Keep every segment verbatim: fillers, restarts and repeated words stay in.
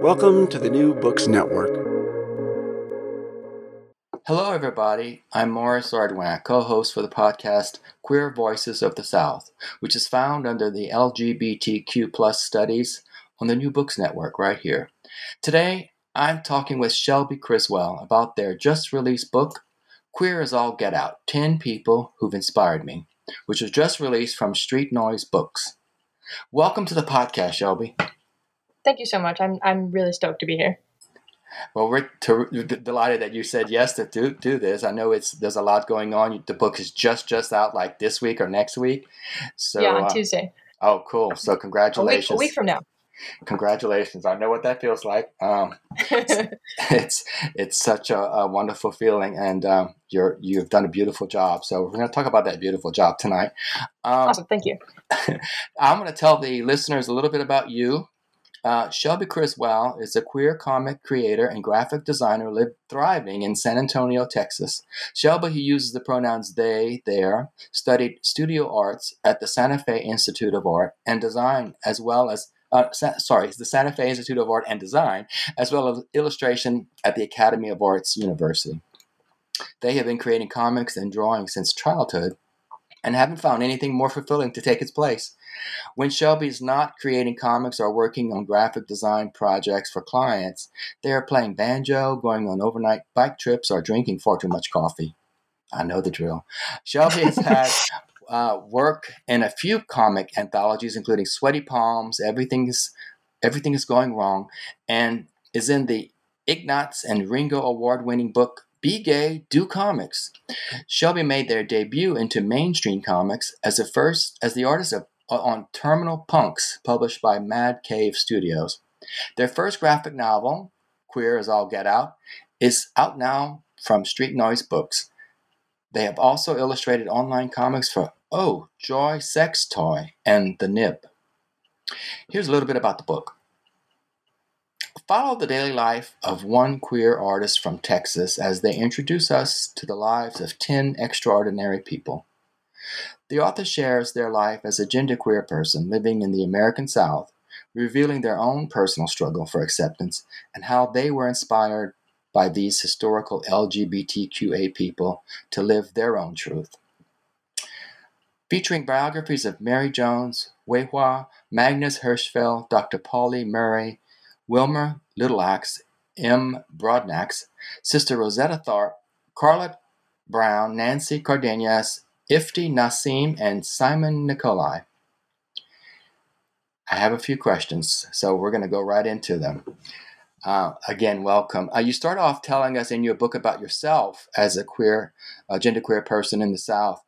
Welcome to the New Books Network. Hello, everybody. I'm Morris Ardwin, co-host for the podcast Queer Voices of the South, which is found under the L G B T Q Plus Studies on the New Books Network right here. Today, I'm talking with Shelby Criswell about their just-released book, Queer as All Get Out, ten People Who've Inspired Me, which was just released from Street Noise Books. Welcome to the podcast, Shelby. Thank you so much. I'm I'm really stoked to be here. Well, we're ter- delighted that you said yes to do, do this. I know it's there's a lot going on. The book is just just out, like this week or next week. So yeah, on uh, Tuesday. Oh, cool. So congratulations. A week, a week from now. Congratulations. I know what that feels like. Um, it's, it's it's such a, a wonderful feeling, and um, you're you've done a beautiful job. So we're going to talk about that beautiful job tonight. Um, awesome. Thank you. I'm going to tell the listeners a little bit about you. Uh, Shelby Criswell is a queer comic creator and graphic designer living thriving in San Antonio, Texas. Shelby, who uses the pronouns they, their, studied studio arts at the Santa Fe Institute of Art and Design, as well as, uh, sa- sorry, the Santa Fe Institute of Art and Design, as well as illustration at the Academy of Arts University. They have been creating comics and drawing since childhood and haven't found anything more fulfilling to take its place. When Shelby's not creating comics or working on graphic design projects for clients, they are playing banjo, going on overnight bike trips, or drinking far too much coffee. I know the drill. Shelby has had uh, work in a few comic anthologies, including Sweaty Palms, Everything's Everything's Going Wrong, and is in the Ignatz and Ringo award-winning book, Be Gay, Do Comics. Shelby made their debut into mainstream comics as the first as the artist of on Terminal Punks, published by Mad Cave Studios. Their first graphic novel, Queer as All Get Out, is out now from Street Noise Books. They have also illustrated online comics for Oh Joy Sex Toy and The Nib. Here's a little bit about the book. Follow the daily life of one queer artist from Texas as they introduce us to the lives of ten extraordinary people. The author shares their life as a genderqueer person living in the American South, revealing their own personal struggle for acceptance and how they were inspired by these historical L G B T Q A people to live their own truth. Featuring biographies of Mary Jones, We'wha, Magnus Hirschfeld, Doctor Pauli Murray, Wilmer Littleax, M. Broadnax, Sister Rosetta Tharpe, Carlotte Brown, Nancy Cardenas, Ifti Nassim, and Simon Nkoli. I have a few questions, so we're going to go right into them. Uh, again, welcome. Uh, you start off telling us in your book about yourself as a queer, uh, genderqueer person in the South.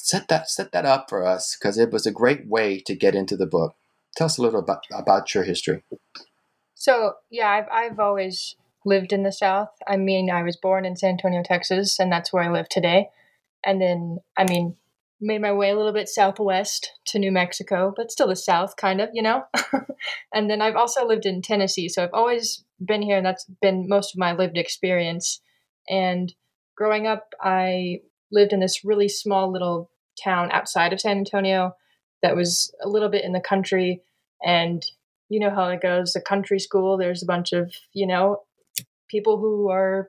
Set that set that up for us, because it was a great way to get into the book. Tell us a little about, about your history. So, yeah, I've I've always lived in the South. I mean, I was born in San Antonio, Texas, and that's where I live today. And then, I mean, made my way a little bit southwest to New Mexico, but still the South, kind of, you know? And then I've also lived in Tennessee, so I've always been here, and that's been most of my lived experience. And growing up, I lived in this really small little town outside of San Antonio that was a little bit in the country. And you know how it goes, the country school, there's a bunch of, you know, people who are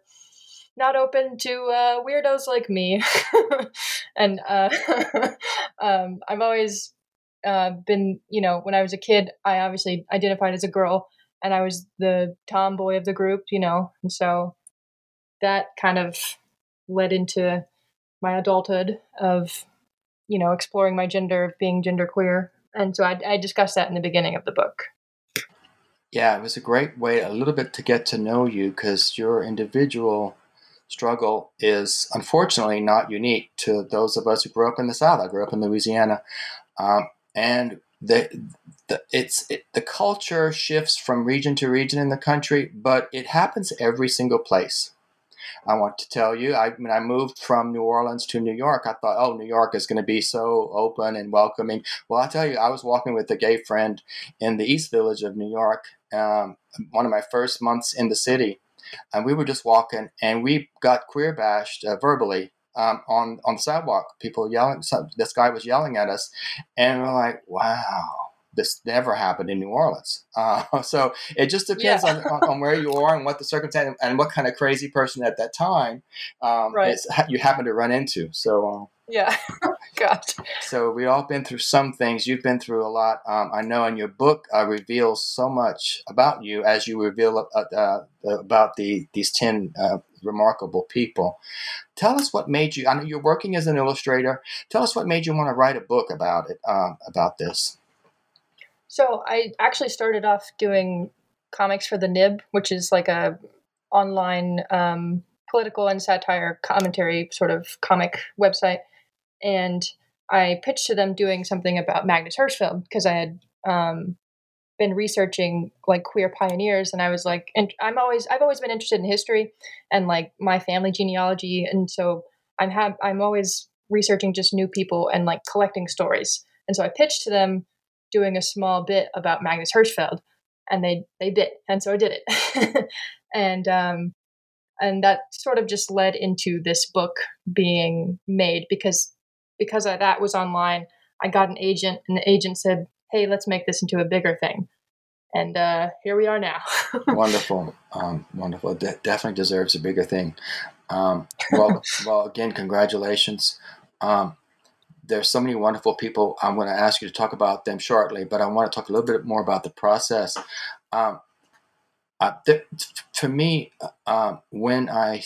not open to uh, weirdos like me, and uh, um, I've always uh, been, you know, when I was a kid, I obviously identified as a girl, and I was the tomboy of the group, you know, and so that kind of led into my adulthood of, you know, exploring my gender, of being genderqueer, and so I, I discussed that in the beginning of the book. Yeah, it was a great way, a little bit to get to know you, because your individual struggle is unfortunately not unique to those of us who grew up in the South. I grew up in Louisiana, um, and the, the it's it, the culture shifts from region to region in the country, but it happens every single place. I want to tell you, I, when I moved from New Orleans to New York, I thought, oh, New York is going to be so open and welcoming. Well, I tell you, I was walking with a gay friend in the East Village of New York, um, one of my first months in the city. And we were just walking, and we got queer bashed uh, verbally um, on, on the sidewalk. People yelling. Some, this guy was yelling at us, and we're like, wow, this never happened in New Orleans. Uh, so it just depends yeah. on, on where you are and what the circumstance and what kind of crazy person at that time um, right. it's, you happen to run into. So um, yeah, God. So we've all been through some things. You've been through a lot. Um, I know in your book uh, reveals so much about you as you reveal uh, uh, about the these ten uh, remarkable people. Tell us what made you. I know you're working as an illustrator. Tell us what made you want to write a book about it uh, about this. So I actually started off doing comics for The Nib, which is like a online um, political and satire commentary sort of comic website. And I pitched to them doing something about Magnus Hirschfeld because I had um, been researching like queer pioneers. And I was like, and I'm always, I've always been interested in history and like my family genealogy. And so I'm, ha- I'm always researching just new people and like collecting stories. And so I pitched to them doing a small bit about Magnus Hirschfeld, and they, they bit. And so I did it. and, um, and that sort of just led into this book being made because, because I, that was online. I got an agent, and the agent said, "Hey, let's make this into a bigger thing." And, uh, here we are now. Wonderful. Um, wonderful. De- definitely deserves a bigger thing. Um, well, well, again, congratulations. Um, There's so many wonderful people. I'm going to ask you to talk about them shortly, but I want to talk a little bit more about the process. Um, uh, th- for me, uh, when I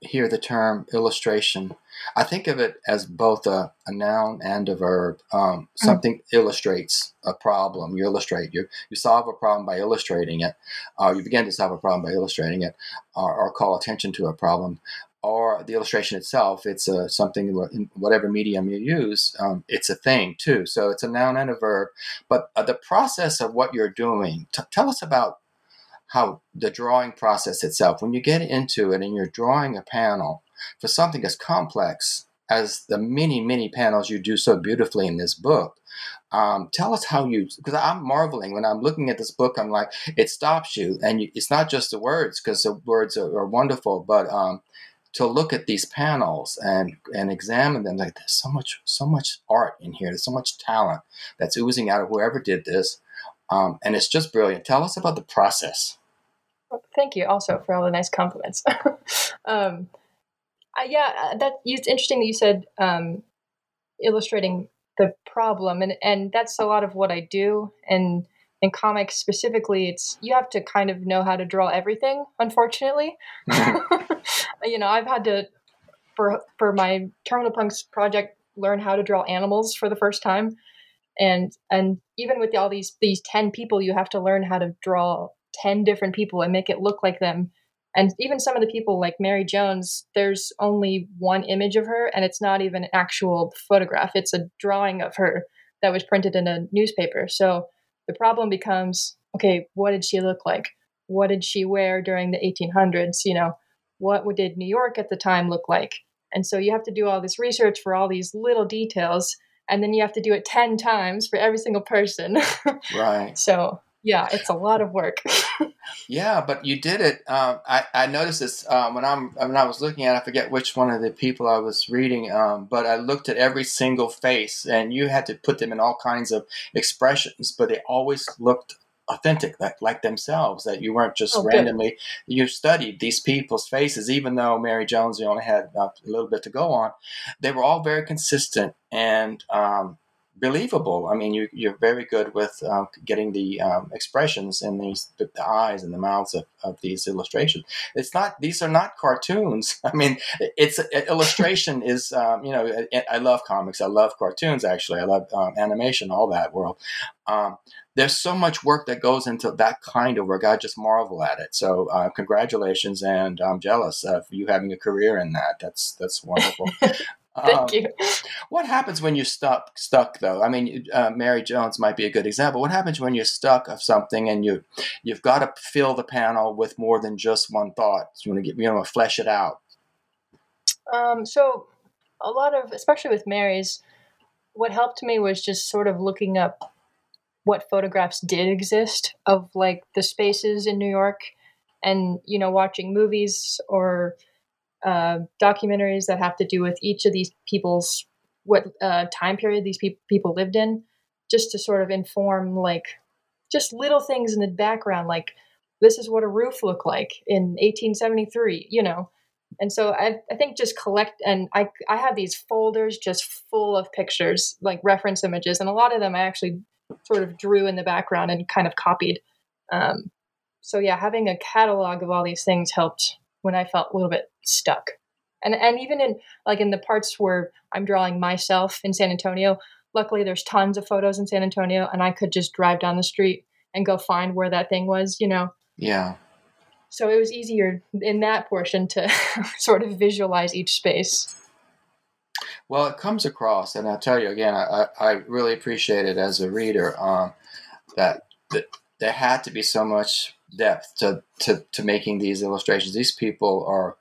hear the term illustration, I think of it as both a, a noun and a verb. Um, something mm-hmm. illustrates a problem. You illustrate. You you solve a problem by illustrating it. Uh, you begin to solve a problem by illustrating it, or, or call attention to a problem. Or the illustration itself, it's a, something, in whatever medium you use, um, it's a thing too. So it's a noun and a verb. But uh, the process of what you're doing, t- tell us about how the drawing process itself, when you get into it and you're drawing a panel for something as complex as the many, many panels you do so beautifully in this book, um, tell us how you, because I'm marveling when I'm looking at this book, I'm like, it stops you. And you, it's not just the words, because the words are, are wonderful, but um, to look at these panels and, and examine them, like there's so much so much art in here. There's so much talent that's oozing out of whoever did this, um, and it's just brilliant. Tell us about the process. Well, thank you also for all the nice compliments. um, uh, yeah, that it's interesting that you said um, illustrating the problem, and and that's a lot of what I do. And in comics specifically, it's you have to kind of know how to draw everything, unfortunately. You know, I've had to, for for my Terminal Punks project, learn how to draw animals for the first time. And and even with all these these ten people, you have to learn how to draw ten different people and make it look like them. And even some of the people like Mary Jones, there's only one image of her, and it's not even an actual photograph. It's a drawing of her that was printed in a newspaper. So the problem becomes, okay, what did she look like? What did she wear during the eighteen hundreds? You know, what did New York at the time look like? And so you have to do all this research for all these little details, and then you have to do it ten times for every single person. Right. So, yeah, it's a lot of work. Yeah, but you did it. Um, I, I noticed this um, when I'm when I was looking at it, I forget which one of the people I was reading, um, but I looked at every single face, and you had to put them in all kinds of expressions, but they always looked authentic, like, like themselves, that you weren't just oh, randomly. Good. You studied these people's faces, even though Mary Jones, you only had a little bit to go on. They were all very consistent and um, believable. I mean, you, you're very good with uh, getting the um, expressions in these, the eyes and the mouths of, of these illustrations. It's not, these are not cartoons. I mean, it's it, illustration is, um, you know, I, I love comics. I love cartoons, actually. I love um, animation, all that world. Um, there's so much work that goes into that kind of work. I just marvel at it. So uh, congratulations, and I'm jealous of you having a career in that. That's that's wonderful. Thank you. Um, what happens when you're stuck, stuck though? I mean, uh, Mary Jones might be a good example. What happens when you're stuck of something and you, you've got to fill the panel with more than just one thought? So you want to get, you know, flesh it out. Um, so a lot of, especially with Mary's, what helped me was just sort of looking up what photographs did exist of like the spaces in New York and, you know, watching movies or Uh, documentaries that have to do with each of these people's, what uh, time period these pe- people lived in. just to sort of inform, like, just little things in the background, like, this is what a roof looked like in eighteen seventy-three, you know. And so I, I think just collect, and I, I have these folders just full of pictures, like reference images. And a lot of them I actually sort of drew in the background and kind of copied. Um, so yeah, having a catalog of all these things helped when I felt a little bit stuck. And, and even in like in the parts where I'm drawing myself in San Antonio, luckily there's tons of photos in San Antonio, and I could just drive down the street and go find where that thing was, you know? Yeah. So it was easier in that portion to sort of visualize each space. Well, it comes across, and I'll tell you again, I, I really appreciate it as a reader, um, that, that there had to be so much depth to, to, to making these illustrations. These people are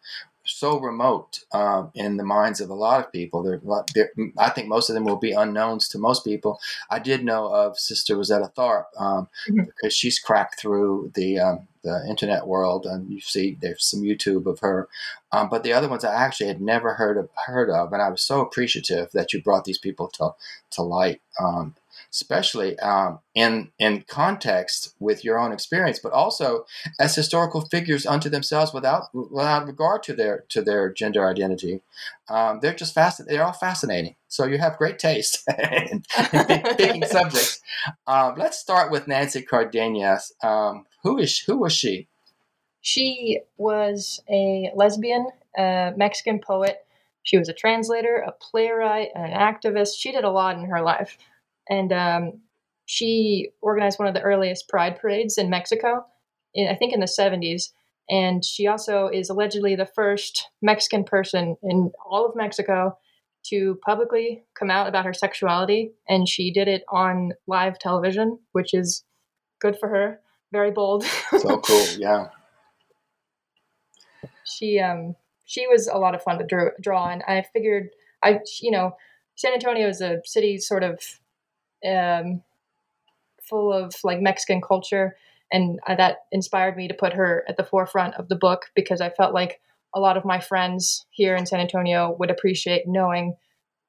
so remote um, in the minds of a lot of people. They're, they're, I think most of them will be unknowns to most people. I did know of Sister Rosetta Tharpe um, mm-hmm. because she's cracked through the... Um, the internet world, and you see there's some YouTube of her. Um, but the other ones I actually had never heard of, heard of, and I was so appreciative that you brought these people to to light, um, especially um, in in context with your own experience, but also as historical figures unto themselves, without without regard to their to their gender identity. Um, they're just fasc- They're all fascinating. So you have great taste in, in picking subjects. Um, let's start with Nancy Cardenas. Um, Who is who was she? She was a lesbian, uh, Mexican poet. She was a translator, a playwright, an activist. She did a lot in her life, and um, she organized one of the earliest pride parades in Mexico, in, I think in the seventies. And she also is allegedly the first Mexican person in all of Mexico to publicly come out about her sexuality, and she did it on live television, which is good for her. Very bold. So cool, yeah. She um she was a lot of fun to draw, draw and I figured I you know San Antonio is a city sort of um full of like Mexican culture, and I, that inspired me to put her at the forefront of the book, because I felt like a lot of my friends here in San Antonio would appreciate knowing,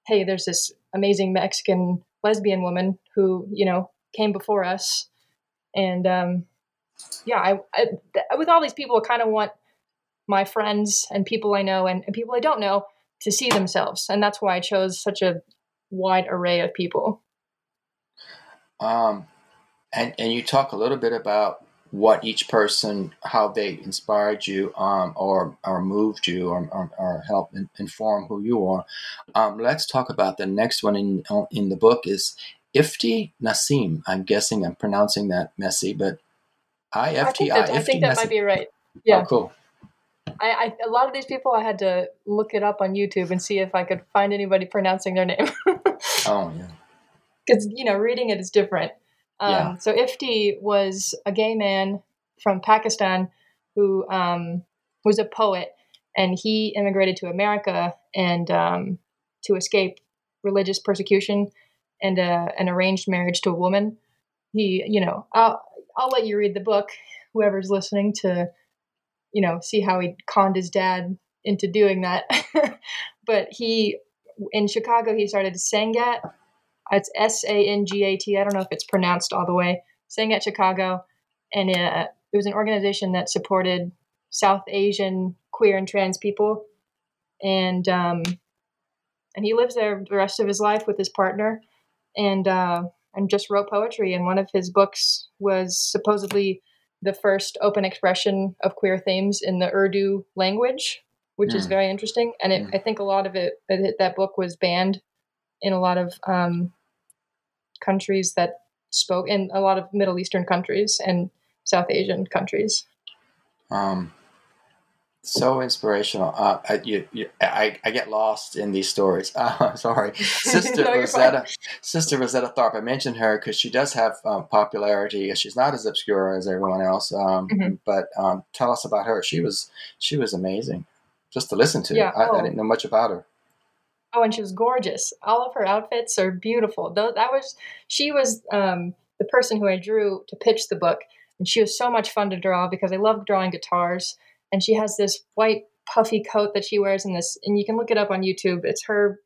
hey, there's this amazing Mexican lesbian woman who you know came before us, and um. Yeah, I, I with all these people, I kind of want my friends and people I know and, and people I don't know to see themselves, and that's why I chose such a wide array of people. Um, and and you talk a little bit about what each person, how they inspired you, um, or or moved you, or or, or helped in, inform who you are. Um, let's talk about the next one in in the book is Ifti Nassim. I'm guessing I'm pronouncing that messy, but. I F T I. I think that, I think that might be right. Yeah. Oh, cool. I, I a lot of these people I had to look it up on YouTube and see if I could find anybody pronouncing their name. Oh yeah. Because you know, reading it is different. Um, yeah. So Ifti was a gay man from Pakistan who um, was a poet, and he immigrated to America and um, to escape religious persecution and uh, an arranged marriage to a woman. He, you know. Uh, I'll let you read the book, whoever's listening, to, you know, see how he conned his dad into doing that. But he, in Chicago, he started Sangat. It's S A N G A T. I don't know if it's pronounced all the way. Sangat Chicago. And uh, it was an organization that supported South Asian queer and trans people. And um, and he lives there the rest of his life with his partner. And... Uh, and just wrote poetry. And one of his books was supposedly the first open expression of queer themes in the Urdu language, which mm. is very interesting. And it, mm. I think a lot of it, it, that book was banned in a lot of um, countries that spoke, in a lot of Middle Eastern countries and South Asian countries. Um, so inspirational. Uh, I, you, you, I I get lost in these stories. Uh, sorry, Sister no, Rosetta. Fine. Sister Rosetta Tharpe. I mentioned her because she does have um, popularity. She's not as obscure as everyone else. Um, mm-hmm. But um, tell us about her. She was she was amazing, just to listen to. Yeah, I, oh. I didn't know much about her. Oh, and she was gorgeous. All of her outfits are beautiful. Though that was she was um, the person who I drew to pitch the book, and she was so much fun to draw because I love drawing guitars. And she has this white puffy coat that she wears in this, and you can look it up on YouTube. It's her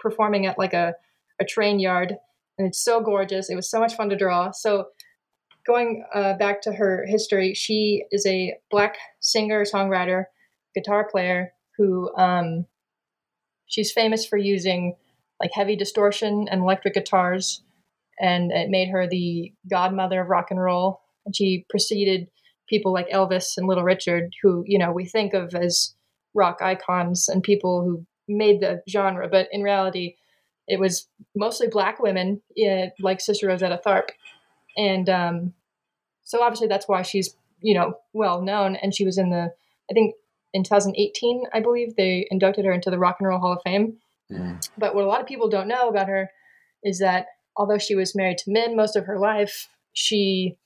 performing at like a, a train yard and it's so gorgeous. It was so much fun to draw. So going uh, back to her history, she is a Black singer, songwriter, guitar player who um, she's famous for using like heavy distortion and electric guitars, and it made her the godmother of rock and roll. And she preceded people like Elvis and Little Richard, who, you know, we think of as rock icons and people who made the genre, but in reality, it was mostly Black women, uh, like Sister Rosetta Tharpe. And um, so obviously that's why she's, you know, well known. And she was in the, I think in twenty eighteen, I believe, they inducted her into the Rock and Roll Hall of Fame. Mm. But what a lot of people don't know about her is that although she was married to men most of her life, she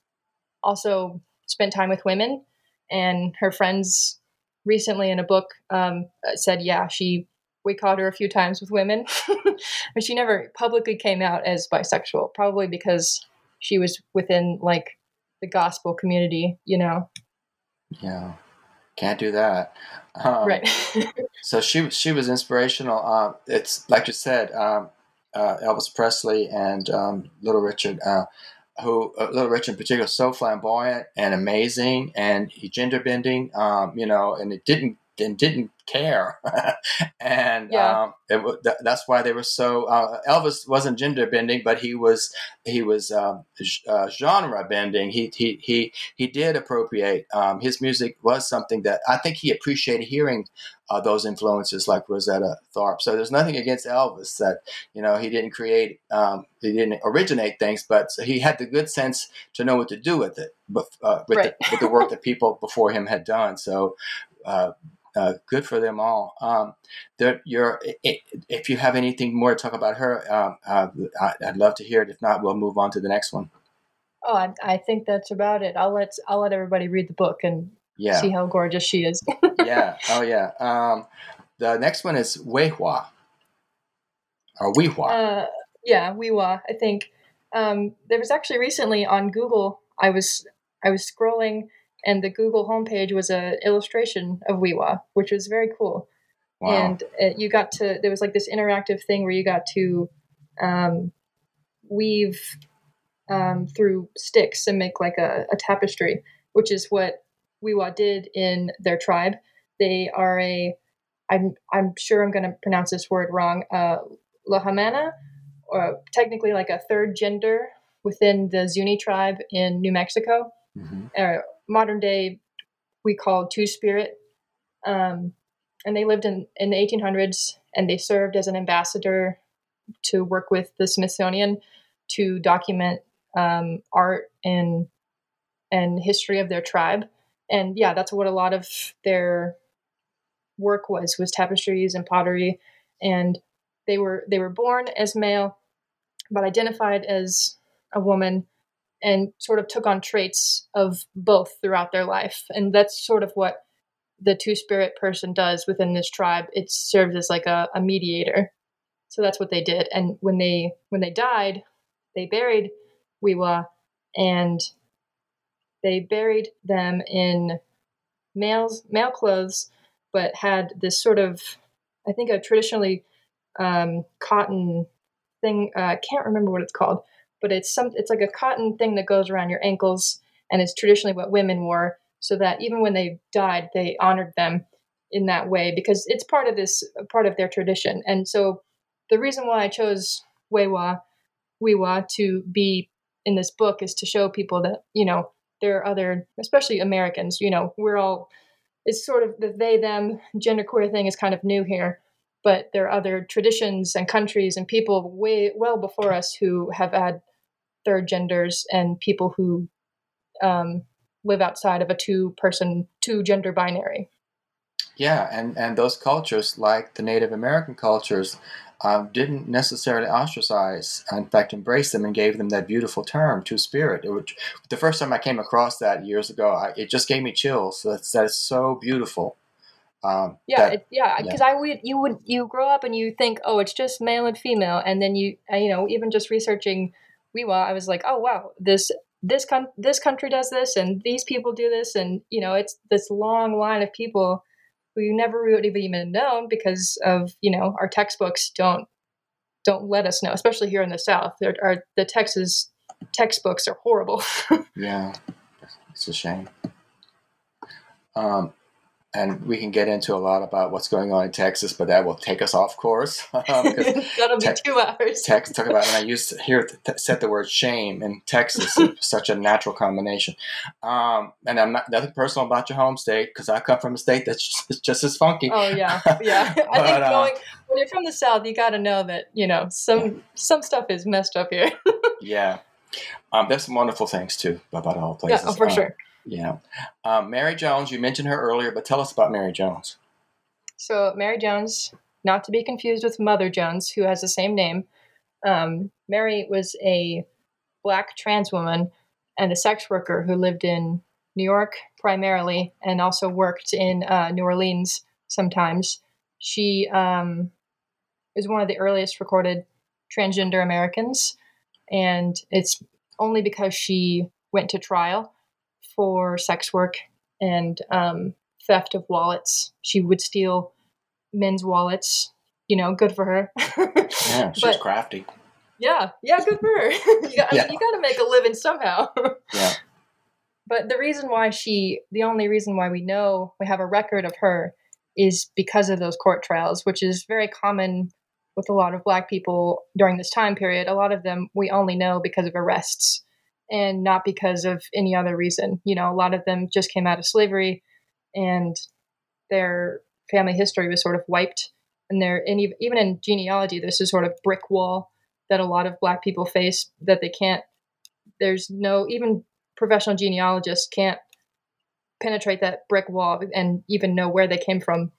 also spent time with women. And her friends recently in a book um, said, yeah, she, we caught her a few times with women. But she never publicly came out as bisexual, probably because she was within like the gospel community, you know? Yeah. Can't do that. Um, right. So she, she was inspirational. Uh, it's like you said, um, uh, Elvis Presley and um, Little Richard, uh, who uh, Little Richard in particular, so flamboyant and amazing and gender bending, um, you know, and it didn't, and didn't care. And yeah. um, it, th- that's why they were so, uh, Elvis wasn't gender bending, but he was, he was um, uh, genre bending. He, he, he, he did appropriate, um, his music was something that I think he appreciated hearing uh, those influences like Rosetta Tharpe. So there's nothing against Elvis that, you know, he didn't create, um, he didn't originate things, but he had the good sense to know what to do with it, uh, with, right. the, with the work that people before him had done. So, uh, Uh, good for them all. Um, you're, it, if you have anything more to talk about her, uh, uh, I, I'd love to hear it. If not, we'll move on to the next one. Oh, I, I think that's about it. I'll let I'll let everybody read the book and yeah. see how gorgeous she is. yeah. Oh, yeah. Um, the next one is We'wha or We'wha. Uh, yeah, We'wha. I think um, there was actually recently on Google. I was I was scrolling. And the Google homepage was an illustration of We'wha, which was very cool. Wow. And it, you got to, there was like this interactive thing where you got to um, weave um, through sticks and make like a, a tapestry, which is what We'wha did in their tribe. They are a, I'm, I'm sure I'm going to pronounce this word wrong, uh, Lhamana, or technically like a third gender within the Zuni tribe in New Mexico. Mm-hmm. Uh, modern day, we call Two-Spirit. Um, and they lived in, in the eighteen hundreds, and they served as an ambassador to work with the Smithsonian to document um, art and and history of their tribe. And yeah, that's what a lot of their work was, was tapestries and pottery. And they were they were born as male, but identified as a woman, and sort of took on traits of both throughout their life. And that's sort of what the Two-Spirit person does within this tribe. It serves as like a, a mediator. So that's what they did. And when they when they died, they buried We'wha, and they buried them in males, male clothes, but had this sort of, I think a traditionally um, cotton thing. Uh, I can't remember what it's called. But it's some, it's like a cotton thing that goes around your ankles, and it's traditionally what women wore, so that even when they died, they honored them in that way, because it's part of this, part of their tradition. And so the reason why I chose We'wha, We'wha to be in this book is to show people that, you know, there are other, especially Americans, you know, we're all, it's sort of the they, them, genderqueer thing is kind of new here. But there are other traditions and countries and people way well before us who have had third genders, and people who um, live outside of a two-person, two-gender binary. Yeah, and, and those cultures, like the Native American cultures, um, didn't necessarily ostracize, in fact, embraced them and gave them that beautiful term, Two-Spirit. It would, the first time I came across that years ago, I, it just gave me chills. That's, that's so beautiful. Um, yeah, that, it, yeah, because yeah. I would you would you grow up and you think, oh, it's just male and female, and then you you know, even just researching We'wha, I was like, oh wow, this this con- this country does this, and these people do this, and you know, it's this long line of people who you never would have even known because of, you know, our textbooks don't don't let us know, especially here in the South. There are the Texas textbooks are horrible. Yeah, it's a shame. Um, and we can get into a lot about what's going on in Texas, but that will take us off course. That'll te- be two hours. Tex- talk about when I used to hear t- said the word shame in Texas, such a natural combination. Um, and I'm not nothing personal about your home state, because I come from a state that's just, just as funky. Oh yeah, yeah. but, I think going uh, when you're from the South, you got to know that you know some some stuff is messed up here. Yeah, um, there's some wonderful things too about all places. Yeah, oh, for um, sure. Yeah. Um, Mary Jones, you mentioned her earlier, but tell us about Mary Jones. So Mary Jones, not to be confused with Mother Jones, who has the same name. Um, Mary was a black trans woman and a sex worker who lived in New York primarily and also worked in uh, New Orleans sometimes. She um, is one of the earliest recorded transgender Americans, and it's only because she went to trial for sex work and um, theft of wallets. She would steal men's wallets, you know, good for her. Yeah, she's but, crafty. Yeah, yeah, good for her. you got, yeah. I mean, you got to make a living somehow. Yeah. But the reason why she, the only reason why we know we have a record of her is because of those court trials, which is very common with a lot of Black people during this time period. A lot of them we only know because of arrests, and not because of any other reason. You know, a lot of them just came out of slavery and their family history was sort of wiped. And, they're, and even in genealogy, there's this sort of brick wall that a lot of Black people face that they can't, there's no, even professional genealogists can't penetrate that brick wall and even know where they came from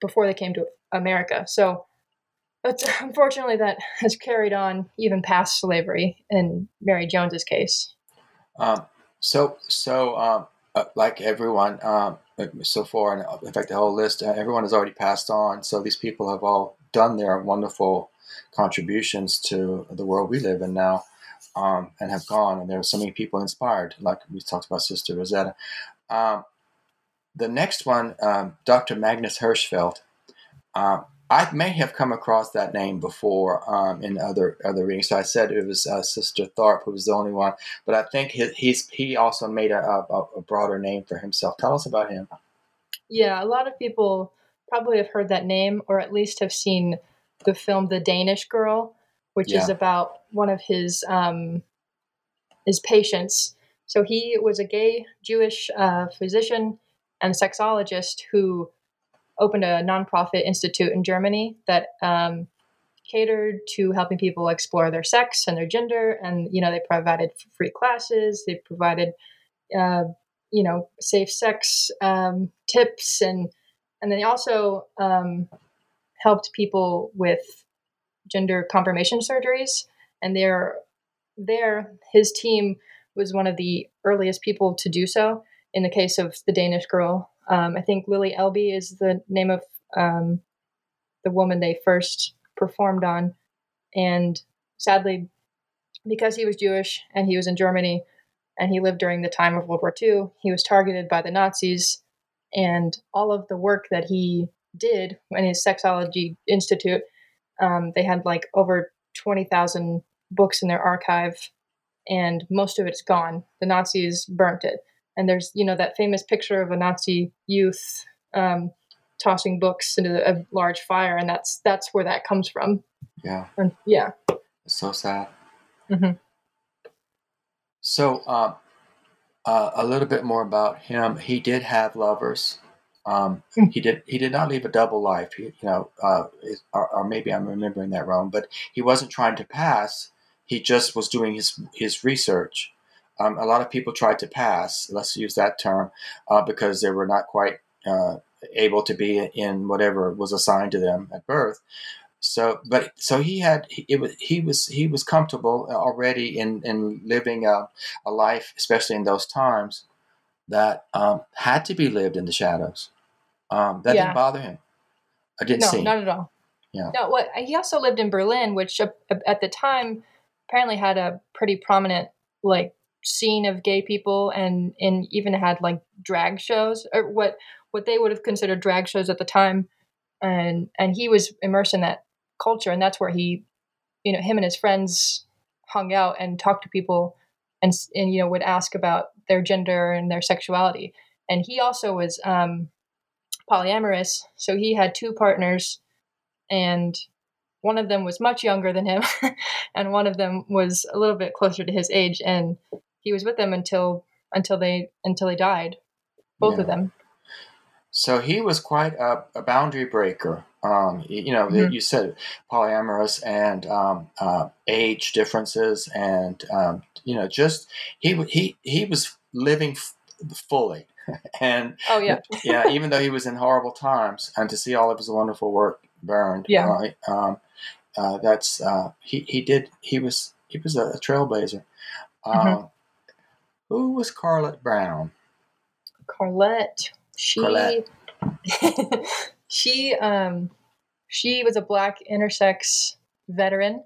before they came to America. So But unfortunately, that has carried on even past slavery in Mary Jones's case. Um, so, so um, uh, like everyone um, so far, and in fact, the whole list, uh, everyone has already passed on. So these people have all done their wonderful contributions to the world we live in now, um, and have gone. And there are so many people inspired, like we talked about Sister Rosetta. Um, the next one, um, Doctor Magnus Hirschfeld. Um, I may have come across that name before um, in other other readings. So I said it was uh, Sister Tharpe who was the only one, but I think his, he's he also made a, a, a broader name for himself. Tell us about him. Yeah, a lot of people probably have heard that name, or at least have seen the film The Danish Girl, which yeah. is about one of his um, his patients. So he was a gay Jewish uh, physician and sexologist who opened a nonprofit institute in Germany that um, catered to helping people explore their sex and their gender. And, you know, they provided free classes. They provided, uh, you know, safe sex um, tips. And, and they also um, helped people with gender confirmation surgeries. And they're there. His team was one of the earliest people to do so. In the case of The Danish Girl, Um, I think Lily Elby is the name of um, the woman they first performed on. And sadly, because he was Jewish and he was in Germany and he lived during the time of World War Two, he was targeted by the Nazis, and all of the work that he did in his sexology institute, um, they had like over twenty thousand books in their archive, and most of it's gone. The Nazis burnt it. And there's, you know, that famous picture of a Nazi youth um, tossing books into a large fire, and that's that's where that comes from. Yeah. And, yeah. It's so sad. Mm-hmm. So uh, uh, a little bit more about him. He did have lovers. Um, he did. He did not live a double life. He, you know, uh, or, or maybe I'm remembering that wrong. But he wasn't trying to pass. He just was doing his his research. Um, a lot of people tried to pass, let's use that term, uh, because they were not quite uh, able to be in whatever was assigned to them at birth. So, but so he had it was he was he was comfortable already in in living a, a life, especially in those times, that um, had to be lived in the shadows. Um, that yeah. didn't bother him. I didn't no, see. No, not at all. Yeah. No, well, he also lived in Berlin, which at the time apparently had a pretty prominent like. scene of gay people, and and even had like drag shows, or what what they would have considered drag shows at the time, and and he was immersed in that culture, and that's where he you know, him and his friends hung out and talked to people and, and, you know, would ask about their gender and their sexuality. And he also was um, polyamorous. So he had two partners, and one of them was much younger than him and one of them was a little bit closer to his age. And he was with them until, until they, until they died, both yeah. of them. So he was quite a, a boundary breaker. Um, you know, mm-hmm. you said polyamorous and um, uh, age differences, and um, you know, just he he he was living f- fully, and oh yeah, yeah. Even though he was in horrible times, and to see all of his wonderful work burned, yeah, right? um, uh, that's uh, he he did. He was he was a, a trailblazer. Um, mm-hmm. Who was Carlett Brown? Carlett, she. Carlett. She um, she was a Black intersex veteran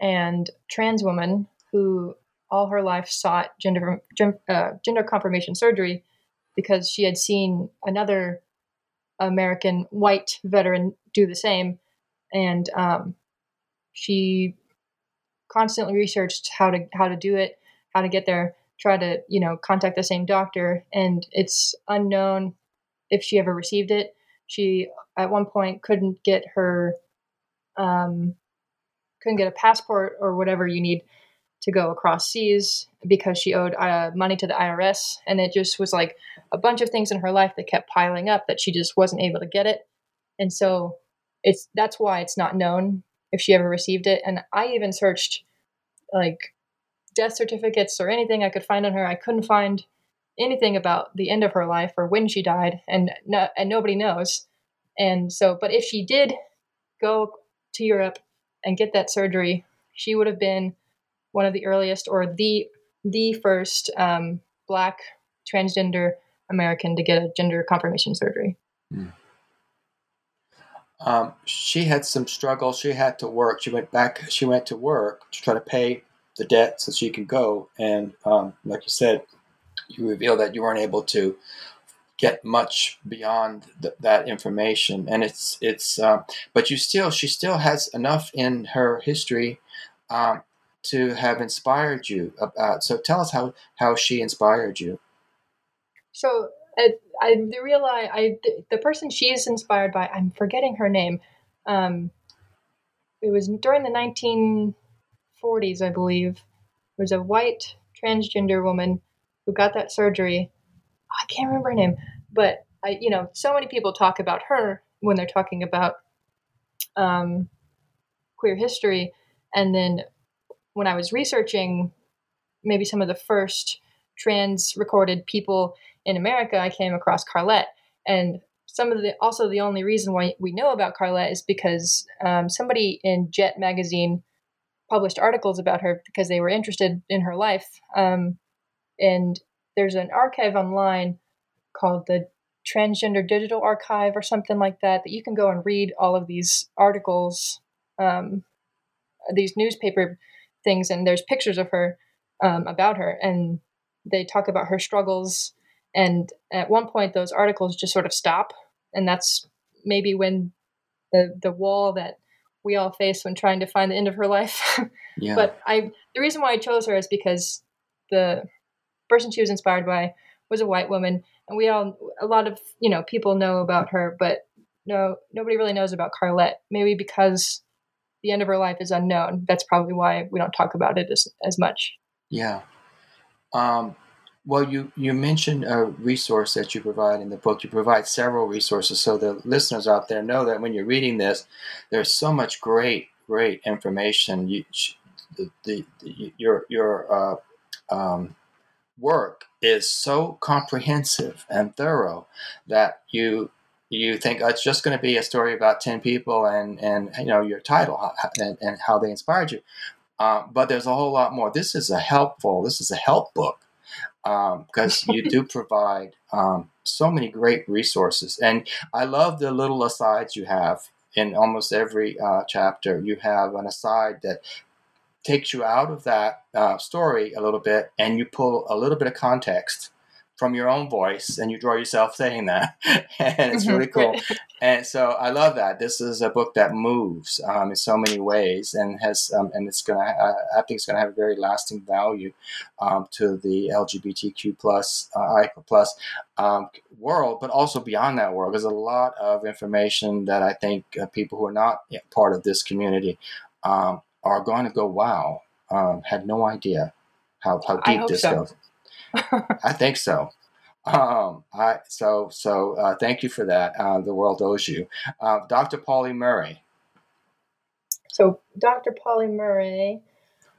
and trans woman who all her life sought gender uh, gender confirmation surgery because she had seen another American white veteran do the same. And um, she constantly researched how to how to do it, how to get there, try to, you know, contact the same doctor. And it's unknown if she ever received it. She at one point couldn't get her, um, couldn't get a passport or whatever you need to go across seas because she owed uh, money to the I R S. And it just was like a bunch of things in her life that kept piling up that she just wasn't able to get it. And so it's, that's why it's not known if she ever received it. And I even searched like death certificates or anything I could find on her. I couldn't find anything about the end of her life or when she died, and no, and nobody knows. And so, but if she did go to Europe and get that surgery, she would have been one of the earliest or the, the first um, Black transgender American to get a gender confirmation surgery. Mm. Um, she had some struggle. She had to work. She went back, she went to work to try to pay the debt so she could go. And um, like you said, you reveal that you weren't able to get much beyond th- that information, and it's it's. Uh, but you still, she still has enough in her history um, to have inspired you. Uh, so tell us how, how she inspired you. So I, I realize I the, the person she is inspired by. I'm forgetting her name. Um, it was during the nineteen forties, I believe. There was a white transgender woman who got that surgery. I can't remember her name, but I, you know, so many people talk about her when they're talking about um, queer history. And then when I was researching maybe some of the first trans recorded people in America, I came across Carlett. And some of the, also the only reason why we know about Carlett is because um, somebody in Jet magazine published articles about her because they were interested in her life. Um, And there's an archive online called the Transgender Digital Archive or something like that, that you can go and read all of these articles, um, these newspaper things, and there's pictures of her, um, about her, and they talk about her struggles. And at one point, those articles just sort of stop. And that's maybe when the, the wall that we all face when trying to find the end of her life. Yeah. But I, the reason why I chose her is because the person she was inspired by was a white woman, and we all, a lot of, you know, people know about her, but no, nobody really knows about Carlett. Maybe because the end of her life is unknown. That's probably why we don't talk about it as, as much. Yeah. Um, well, you, you mentioned a resource that you provide in the book. You provide several resources. So the listeners out there know that when you're reading this, there's so much great, great information. You, the, the, the your, your, uh, um, work is so comprehensive and thorough that you you think, oh, it's just going to be a story about ten people and and you know your title and, and how they inspired you, uh, but there's a whole lot more. This is a helpful. This is a help book because um, you do provide um, so many great resources, and I love the little asides you have in almost every uh, chapter. You have an aside that takes you out of that uh, story a little bit, and you pull a little bit of context from your own voice, and you draw yourself saying that, and it's really cool. And so I love that. This is a book that moves um, in so many ways, and has, um, and it's gonna. Uh, I think it's gonna have a very lasting value um, to the L G B T Q plus uh, plus um, world, but also beyond that world. There's a lot of information that I think uh, people who are not part of this community um, are going to go, "Wow, um, had no idea how how deep this so. goes." I think so. Um, I so so. Uh, thank you for that. Uh, the world owes you, uh, Doctor Pauli Murray. So Doctor Pauli Murray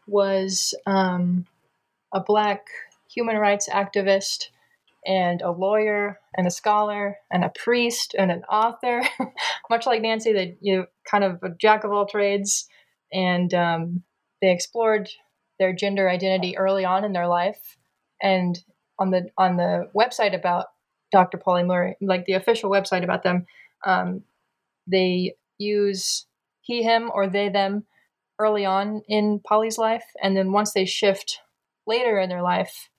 was um, a Black human rights activist, and a lawyer, and a scholar, and a priest, and an author. Much like Nancy, that you know, kind of a jack of all trades, and um, they explored their gender identity early on in their life. And on the on the website about Doctor Pauli Murray, like the official website about them, um, they use he, him, or they, them early on in Pauli's life. And then once they shift later in their life,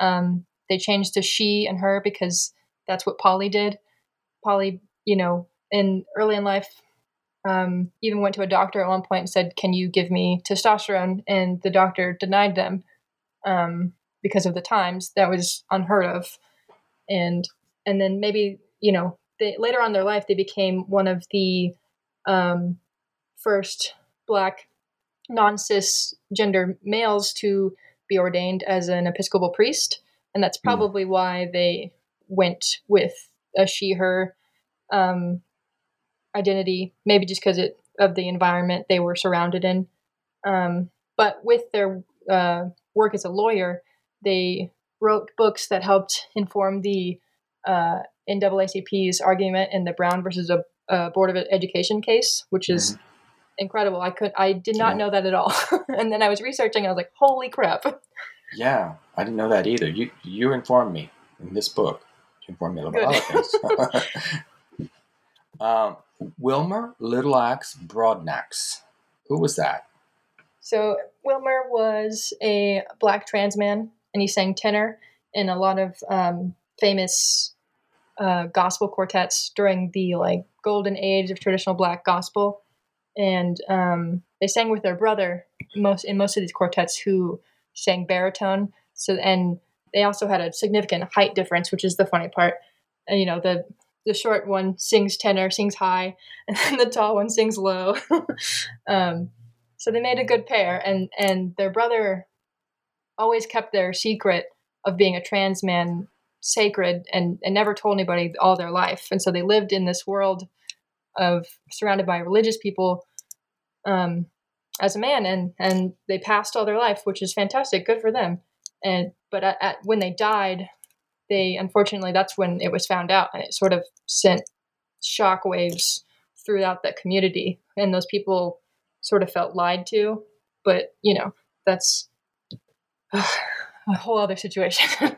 um, they change to she and her, because that's what Pauli did. Pauli, you know, in early in life, um, even went to a doctor at one point and said, "Can you give me testosterone?" And the doctor denied them. Um, because of the times, that was unheard of. And, and then maybe, you know, they, later on in their life, they became one of the um, first Black non-cisgender males to be ordained as an Episcopal priest. And that's probably mm. why they went with a she, her um, identity, maybe just because of the environment they were surrounded in. Um, but with their uh, work as a lawyer, they wrote books that helped inform the uh, N double A C P's argument in the Brown versus a, a Board of Education case, which is mm-hmm. incredible. I could, I did not yeah. know that at all. And then I was researching, and I was like, "Holy crap!" Yeah, I didn't know that either. You you informed me in this book. You informed me about a lot of things. um, Wilmer Littleax Broadnax. Who was that? So Wilmer was a Black trans man. And he sang tenor in a lot of um, famous uh, gospel quartets during the like golden age of traditional Black gospel. And um, they sang with their brother most in most of these quartets, who sang baritone. So and they also had a significant height difference, which is the funny part. And, you know, the the short one sings tenor, sings high, and then the tall one sings low. um, so they made a good pair, and and their brother always kept their secret of being a trans man sacred, and, and never told anybody all their life. And so they lived in this world of surrounded by religious people um, as a man, and, and they passed all their life, which is fantastic. Good for them. And, but at, at, when they died, they, unfortunately, that's when it was found out, and it sort of sent shockwaves throughout that community. And those people sort of felt lied to, but you know, that's, a whole other situation.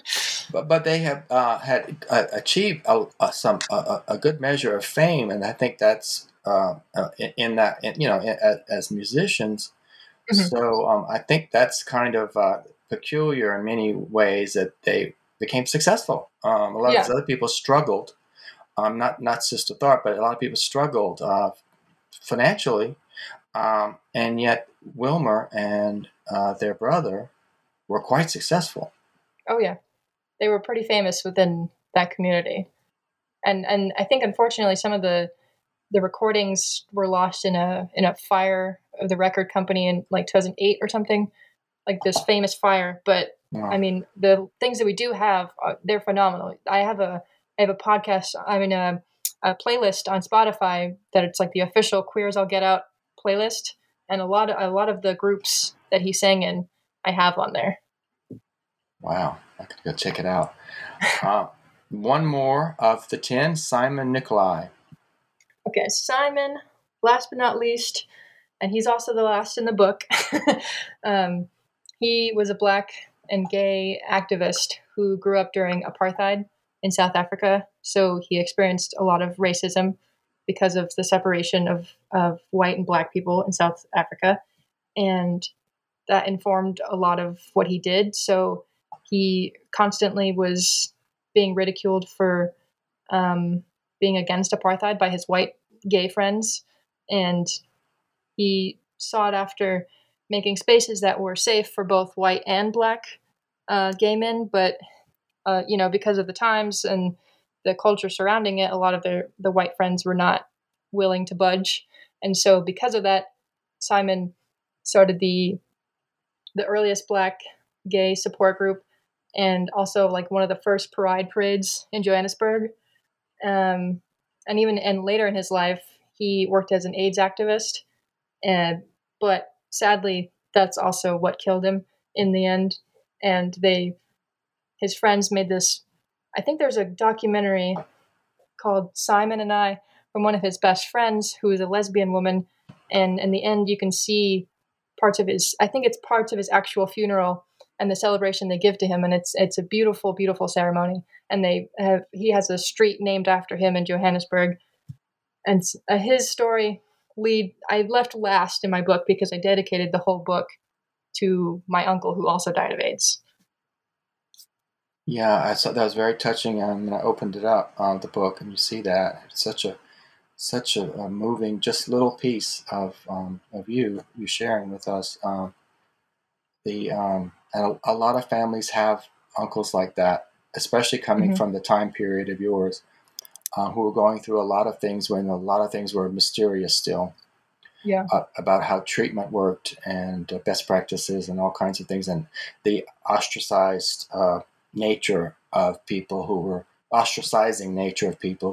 but but they have uh, had uh, achieved a, a, some a, a good measure of fame, and I think that's uh, uh, in, in that in, you know in, as, as musicians. Mm-hmm. So um, I think that's kind of uh, peculiar in many ways, that they became successful. Um, a lot yeah. of these other people struggled. Um, not not Sister Tharpe, but a lot of people struggled uh, financially, um, and yet Wilmer and uh, their brother were quite successful. Oh yeah, they were pretty famous within that community, and and I think unfortunately some of the the recordings were lost in a in a fire of the record company in like two thousand eight or something, like this famous fire. But yeah. I mean, the things that we do have, are, they're phenomenal. I have a I have a podcast. I mean a, a playlist on Spotify that it's like the official Queer as All Get Out playlist, and a lot of, a lot of the groups that he sang in, I have on there. Wow. I could go check it out. Uh, one more of the ten, Simon Nkoli. Okay. Simon, last but not least, and he's also the last in the book. um, he was a Black and gay activist who grew up during apartheid in South Africa. So he experienced a lot of racism because of the separation of, of white and Black people in South Africa. And that informed a lot of what he did. So he constantly was being ridiculed for um, being against apartheid by his white gay friends. And he sought after making spaces that were safe for both white and black uh, gay men. But, uh, you know, because of the times and the culture surrounding it, a lot of their, the white friends were not willing to budge. And so because of that, Simon started the the earliest black gay support group, and also like one of the first pride parades in Johannesburg. Um, and even and later in his life, he worked as an AIDS activist. And, but sadly, that's also what killed him in the end. And they, his friends made this, I think there's a documentary called Simon and I from one of his best friends who is a lesbian woman. And in the end, you can see parts of his, I think it's parts of his actual funeral and the celebration they give to him. And it's it's a beautiful, beautiful ceremony. And they have, he has a street named after him in Johannesburg. And uh, his story lead, I left last in my book because I dedicated the whole book to my uncle who also died of AIDS. Yeah, I thought that was very touching. And I opened it up, uh, the book, and you see that. It's such a Such a, a moving, just little piece of um, of you you sharing with us. Um, the um, and a, a lot of families have uncles like that, especially coming mm-hmm. from the time period of yours, uh, who were going through a lot of things when a lot of things were mysterious still. Yeah, uh, about how treatment worked and uh, best practices and all kinds of things, and the ostracized uh, nature of people who were. ostracizing nature of people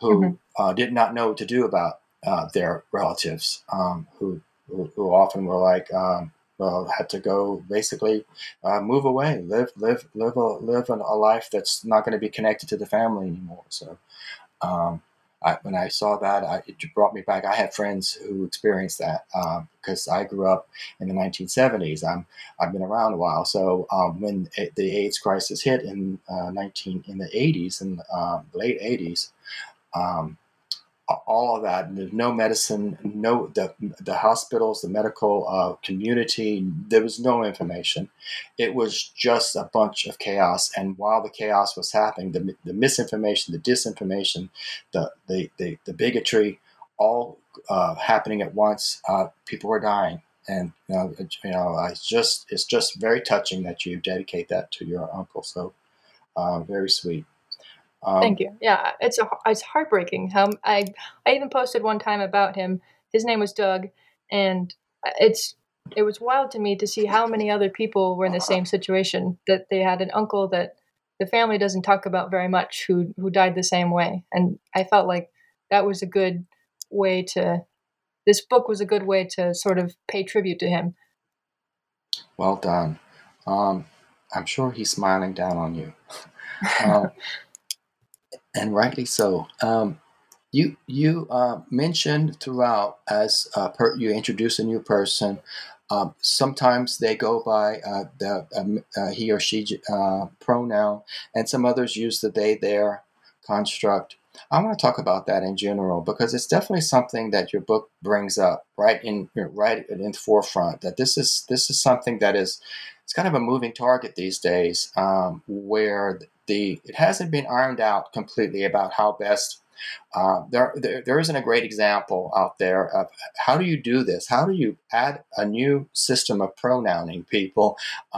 who mm-hmm. uh, did not know what to do about uh, their relatives, um, who, who who often were like, um, well, had to go basically uh, move away, live live live a, live an, a life that's not going to be connected to the family anymore. So um, I, when I saw that, I, it brought me back. I had friends who experienced that because uh, I grew up in the nineteen seventies. I'm I've been around a while. So um, when it, the AIDS crisis hit in uh, nineteen in the eighties and uh, late eighties, um, all of that, no medicine, no the the hospitals, the medical uh, community, there was no information. It was just a bunch of chaos. And while the chaos was happening, the the misinformation, the disinformation, the the the, the bigotry, all uh, happening at once. Uh, people were dying, and you know, you know, I just it's just very touching that you dedicate that to your uncle. So uh, very sweet. Um, Thank you. Yeah, it's a, it's heartbreaking. How I I even posted one time about him. His name was Doug, and it's it was wild to me to see how many other people were in the same situation, that they had an uncle that the family doesn't talk about very much who who died the same way. And I felt like that was a good way to this book was a good way to sort of pay tribute to him. Well done. Um, I'm sure he's smiling down on you. Um, And rightly so. Um, you you uh, mentioned throughout, as uh, per, you introduce a new person, um, sometimes they go by uh, the um, uh, he or she uh, pronoun, and some others use the they, their construct. I want to talk about that in general because it's definitely something that your book brings up right in right in the forefront. That this is this is something that is it's kind of a moving target these days, um, where. The, The, it hasn't been ironed out completely about how best uh, there, there there isn't a great example out there of how do you do this? How do you add a new system of pronouncing people,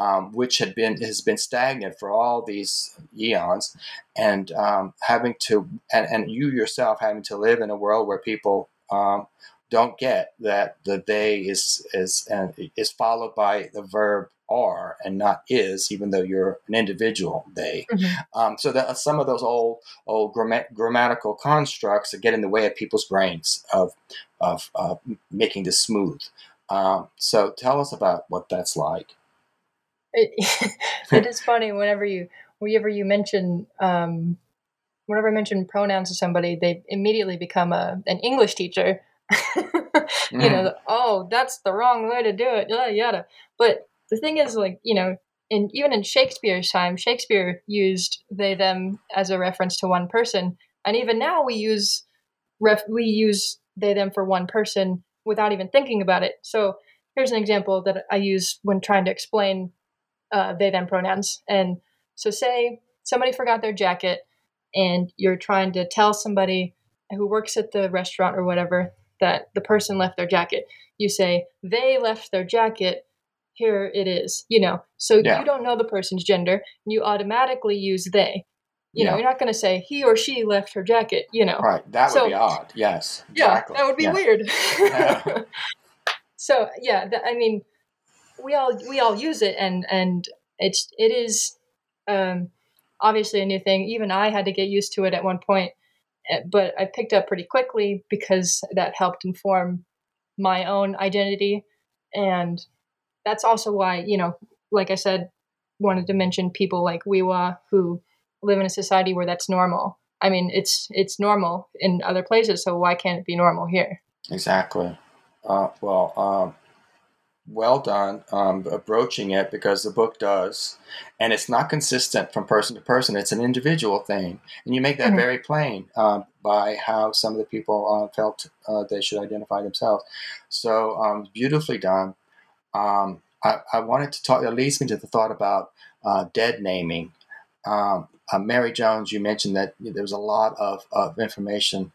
um, which had been has been stagnant for all these eons, and um, having to and, and you yourself having to live in a world where people um, don't get that the they is is and is followed by the verb. Are and not is, even though you're an individual they. Mm-hmm. Um, so that some of those old old gramm- grammatical constructs that get in the way of people's brains of of uh, making this smooth. Um, so tell us about what that's like. It, it is funny whenever you whenever you mention um, whenever I mention pronouns to somebody, they immediately become a an English teacher. mm-hmm. You know, oh, that's the wrong way to do it. Yada yada, but. The thing is, like, you know, in, even in Shakespeare's time, Shakespeare used they, them as a reference to one person. And even now we use ref, we use they, them for one person without even thinking about it. So here's an example that I use when trying to explain uh, they, them pronouns. And so say somebody forgot their jacket and you're trying to tell somebody who works at the restaurant or whatever that the person left their jacket. You say, they left their jacket. Here it is, you know, so yeah. you don't know the person's gender and you automatically use they. You yeah. know, you're not going to say he or she left her jacket, you know. Right. That so, would be odd. Yes. Exactly. Yeah, that would be yeah. weird. Yeah. So, yeah, th- I mean, we all we all use it and, and it's, it is um, obviously a new thing. Even I had to get used to it at one point, but I picked up pretty quickly because that helped inform my own identity. And that's also why, you know, like I said, wanted to mention people like We'wha who live in a society where that's normal. I mean, it's it's normal in other places, so why can't it be normal here? Exactly. Uh, well, um, well done um, approaching it, because the book does. And it's not consistent from person to person. It's an individual thing. And you make that mm-hmm. very plain um, by how some of the people uh, felt uh, they should identify themselves. So um, beautifully done. Um, I, I wanted to talk, it leads me to the thought about uh, dead naming. Um, uh, Mary Jones, you mentioned that there was a lot of, of information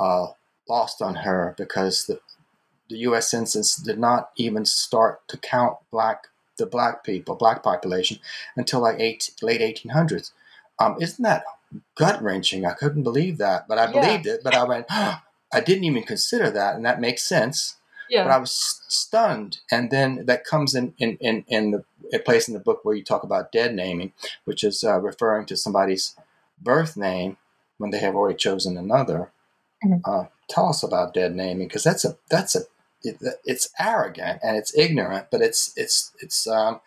uh, lost on her because the, the U S Census did not even start to count black the black people, black population, until like eight, late eighteen hundreds. Um, isn't that gut-wrenching? I couldn't believe that, but I yeah. believed it. But I went, oh, I didn't even consider that, and that makes sense. Yeah. But I was stunned. And then that comes in, in, in, in the a place in the book where you talk about dead naming, which is uh, referring to somebody's birth name when they have already chosen another. Mm-hmm. Uh, tell us about dead naming, because that's a that's a it, it's arrogant and it's ignorant, but it's it's it's um,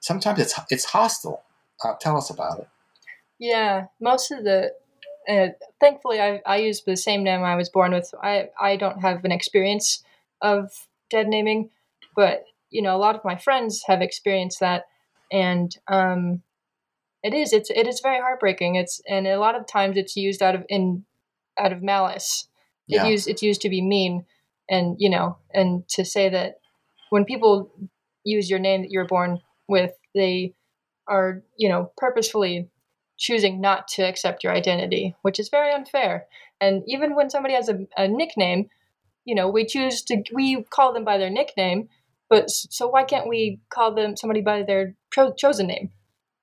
sometimes it's it's hostile. Uh, tell us about it. Yeah, most of the. Uh, thankfully, I I use the same name I was born with. I I don't have an experience of dead naming, but you know, a lot of my friends have experienced that, and um, it is it's it is very heartbreaking. It's and a lot of times it's used out of in out of malice. Yeah. It used it's used to be mean, and you know, and to say that when people use your name that you're born with, they are you know purposefully choosing not to accept your identity, which is very unfair. And even when somebody has a, a nickname. You know, we choose to, we call them by their nickname, but so why can't we call them somebody by their cho- chosen name?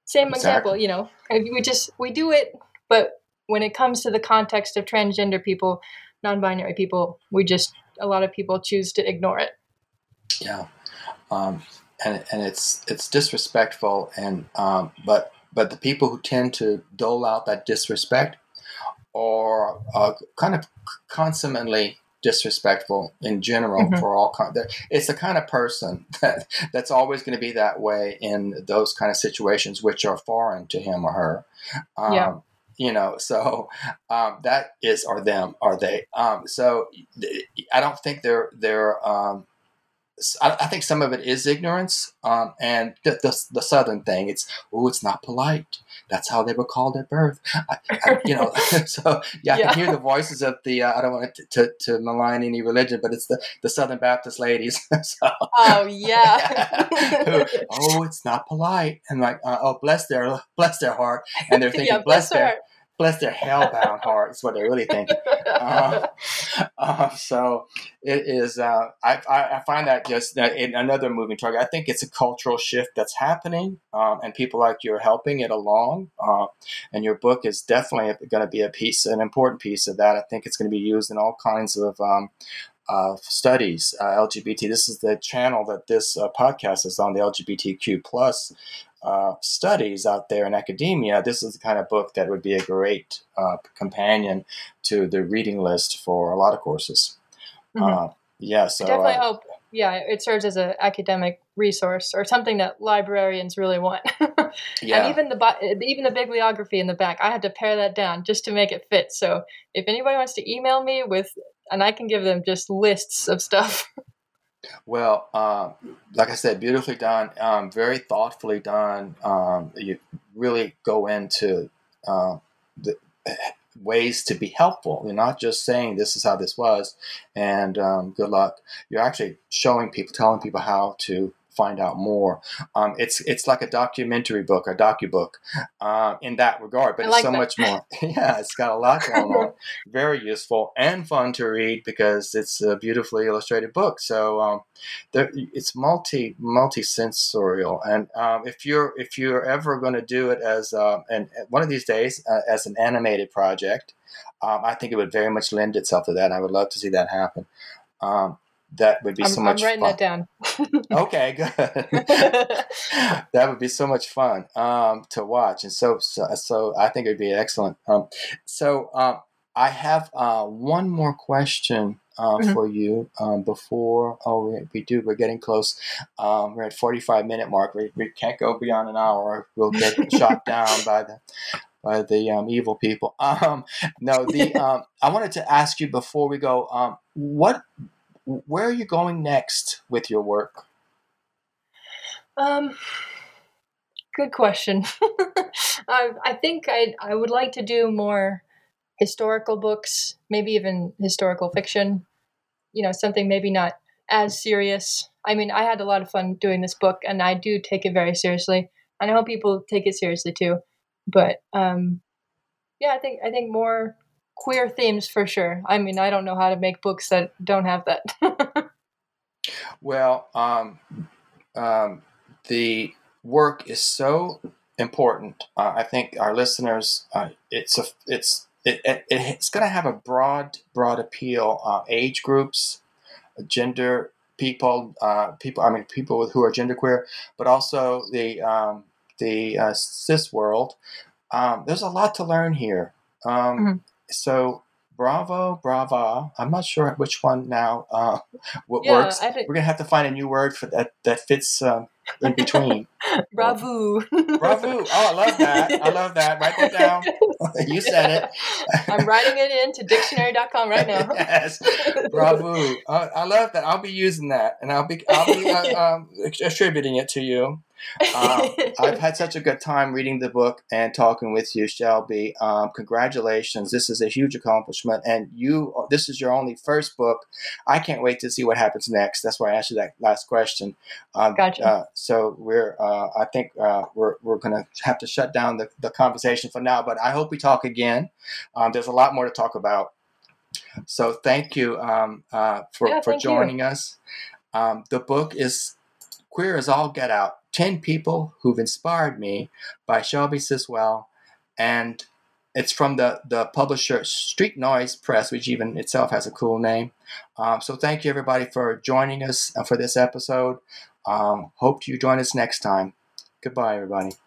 Same exactly. example, you know, we just, we do it, but when it comes to the context of transgender people, non-binary people, we just, a lot of people choose to ignore it. Yeah. Um, and, and it's, it's disrespectful. And, um, but, but the people who tend to dole out that disrespect are uh, kind of consummately disrespectful in general mm-hmm. for all kind. It's the kind of person that that's always going to be that way in those kind of situations, which are foreign to him or her. Um, yeah. You know, so um, that is, or them, or they. Um, so th- I don't think they're, they're um, I, I think some of it is ignorance. Um, and th- the, the Southern thing, it's, oh, it's not polite. That's how they were called at birth. I, I, you know, so yeah, yeah, I can hear the voices of the, uh, I don't want to, to to malign any religion, but it's the, the Southern Baptist ladies. So, oh, yeah. yeah. Oh, it's not polite. And like, uh, oh, bless their, bless their heart. And they're thinking, yeah, bless, bless their, heart. bless their hellbound heart. That's what they're really thinking. Uh, uh, so it is, uh, I, I find that just uh, in another moving target. I think it's a cultural shift that's happening, um, and people like you are helping it along. Uh, and your book is definitely going to be a piece, an important piece of that. I think it's going to be used in all kinds of um, uh, studies, uh, L G B T. This is the channel that this uh, podcast is on, the L G B T Q plus Uh, studies out there in academia. This is the kind of book that would be a great uh, companion to the reading list for a lot of courses. Mm-hmm. Uh, yeah, so I definitely uh, hope. Yeah, it serves as an academic resource or something that librarians really want. yeah. And even the even the bibliography in the back, I had to pare that down just to make it fit. So if anybody wants to email me with, and I can give them just lists of stuff. Well, uh, like I said, beautifully done, um, very thoughtfully done. Um, you really go into uh, the ways to be helpful. You're not just saying this is how this was, and um, good luck. You're actually showing people, telling people how to find out more. Um, it's it's like a documentary book, a docubook, um, in that regard, but I it's like so that. much more. Yeah, it's got a lot going on. Very useful and fun to read because it's a beautifully illustrated book. So um, there, it's multi multi-sensorial. And um, if you're if you're ever going to do it as uh, and one of these days uh, as an animated project, um, I think it would very much lend itself to that. I would love to see that happen. Um, That would be I'm, so much fun. I'm writing fun. that down. Okay, good. That would be so much fun um, to watch. And so, so, so I think it would be excellent. Um, so um, I have uh, one more question uh, mm-hmm. for you um, before, oh, we, we do, we're getting close. Um, we're at forty-five minute mark. We, we can't go beyond an hour. We'll get shot down by the... by the um, evil people. Um, no, the um, I wanted to ask you before we go, um, what, where are you going next with your work? Um, good question. I, I think I I would like to do more historical books, maybe even historical fiction. You know, something maybe not as serious. I mean, I had a lot of fun doing this book, and I do take it very seriously, and I hope people take it seriously too. But, um, yeah, I think, I think more queer themes for sure. I mean, I don't know how to make books that don't have that. Well, um, um, the work is so important. Uh, I think our listeners, uh, it's a, it's, it, it, it's going to have a broad, broad appeal, uh, age groups, gender people, uh, people, I mean, people who are genderqueer, but also the, um, the uh, cis world. Um, there's a lot to learn here. Um, mm-hmm. So bravo, brava. I'm not sure which one now uh, what yeah, works. We're going to have to find a new word for that that fits um, in between. Bravo. Bravo. Oh, I love that. I love that. Write that down. You said it. I'm writing it into dictionary dot com right now. Yes. Bravo. Uh, I love that. I'll be using that, and I'll be I'll be uh, um, attributing it to you. um, I've had such a good time reading the book and talking with you, Shelby. Um, congratulations. This is a huge accomplishment. And you, this is your only first book. I can't wait to see what happens next. That's why I asked you that last question. Um, gotcha. Uh, so we're, uh, I think uh, we're we're going to have to shut down the, the conversation for now, but I hope we talk again. Um, there's a lot more to talk about. So thank you um, uh, for, yeah, for thank joining you. us. Um, the book is Queer as All Get Out, ten People Who've Inspired Me by Shelby Criswell, and it's from the, the publisher Street Noise Press, which even itself has a cool name. Um, so thank you, everybody, for joining us for this episode. Um, hope you join us next time. Goodbye, everybody.